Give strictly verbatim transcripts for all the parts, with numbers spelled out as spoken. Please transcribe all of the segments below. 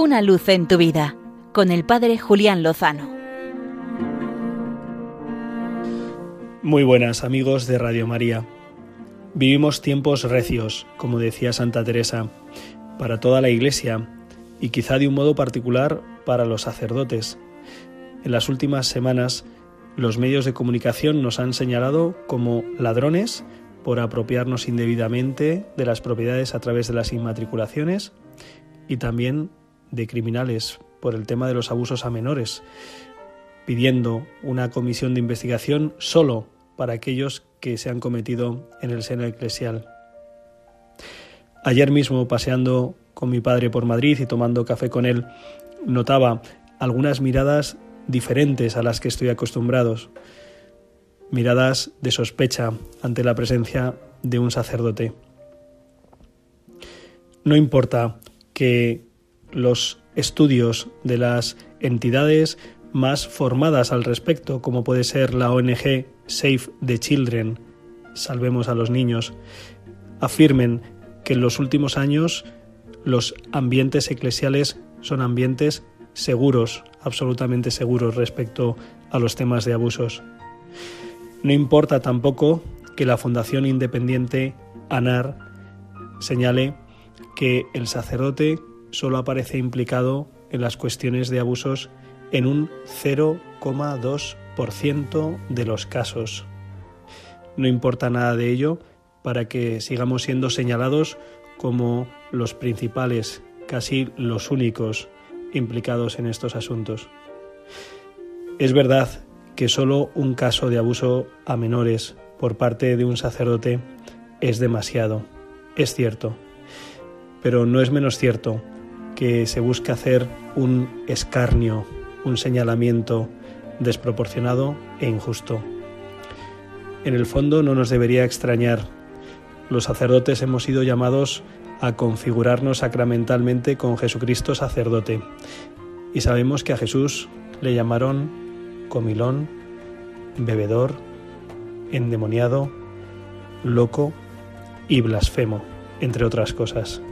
Una luz en tu vida, con el Padre Julián Lozano. Muy buenas, amigos de Radio María. Vivimos tiempos recios, como decía Santa Teresa, para toda la Iglesia y quizá de un modo particular para los sacerdotes. En las últimas semanas, los medios de comunicación nos han señalado como ladrones por apropiarnos indebidamente de las propiedades a través de las inmatriculaciones y también de criminales por el tema de los abusos a menores, pidiendo una comisión de investigación solo para aquellos que se han cometido en el seno eclesial. Ayer mismo, paseando con mi padre por Madrid y tomando café con él, notaba algunas miradas diferentes a las que estoy acostumbrados, miradas de sospecha ante la presencia de un sacerdote. No importa que los estudios de las entidades más formadas al respecto, como puede ser la O N G Save the Children, Salvemos a los Niños, afirmen que en los últimos años los ambientes eclesiales son ambientes seguros, absolutamente seguros respecto a los temas de abusos. No importa tampoco que la Fundación Independiente ANAR señale que el sacerdote solo aparece implicado en las cuestiones de abusos en un cero coma dos por ciento de los casos. No importa nada de ello para que sigamos siendo señalados como los principales, casi los únicos implicados en estos asuntos. Es verdad que solo un caso de abuso a menores por parte de un sacerdote es demasiado, es cierto, pero no es menos cierto que se busca hacer un escarnio, un señalamiento desproporcionado e injusto. En el fondo no nos debería extrañar. Los sacerdotes hemos sido llamados a configurarnos sacramentalmente con Jesucristo sacerdote. Y sabemos que a Jesús le llamaron comilón, bebedor, endemoniado, loco y blasfemo, entre otras cosas.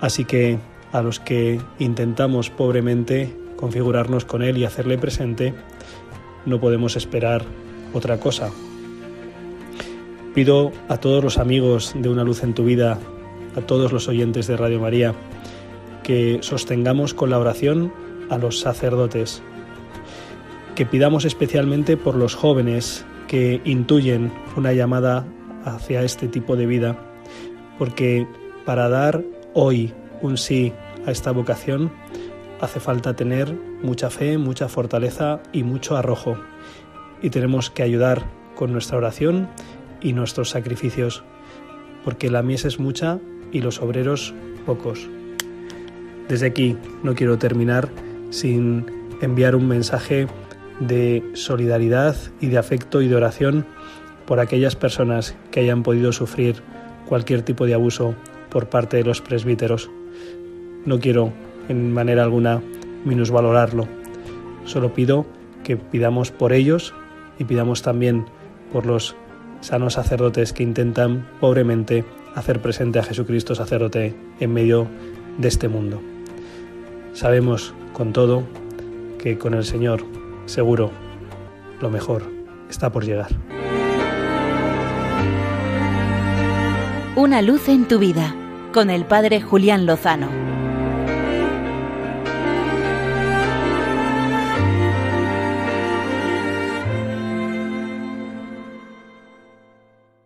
Así que a los que intentamos pobremente configurarnos con él y hacerle presente, no podemos esperar otra cosa. Pido a todos los amigos de Una Luz en Tu Vida, a todos los oyentes de Radio María, que sostengamos con la oración a los sacerdotes, que pidamos especialmente por los jóvenes que intuyen una llamada hacia este tipo de vida, porque para dar hoy un sí a esta vocación hace falta tener mucha fe, mucha fortaleza y mucho arrojo, y tenemos que ayudar con nuestra oración y nuestros sacrificios, porque la mies es mucha y los obreros pocos. Desde aquí no quiero terminar sin enviar un mensaje de solidaridad y de afecto y de oración por aquellas personas que hayan podido sufrir cualquier tipo de abuso por parte de los presbíteros. No quiero en manera alguna minusvalorarlo. Solo pido que pidamos por ellos y pidamos también por los sanos sacerdotes que intentan pobremente hacer presente a Jesucristo sacerdote en medio de este mundo. Sabemos, con todo, que con el Señor, seguro, lo mejor está por llegar. Una luz en tu vida, con el Padre Julián Lozano.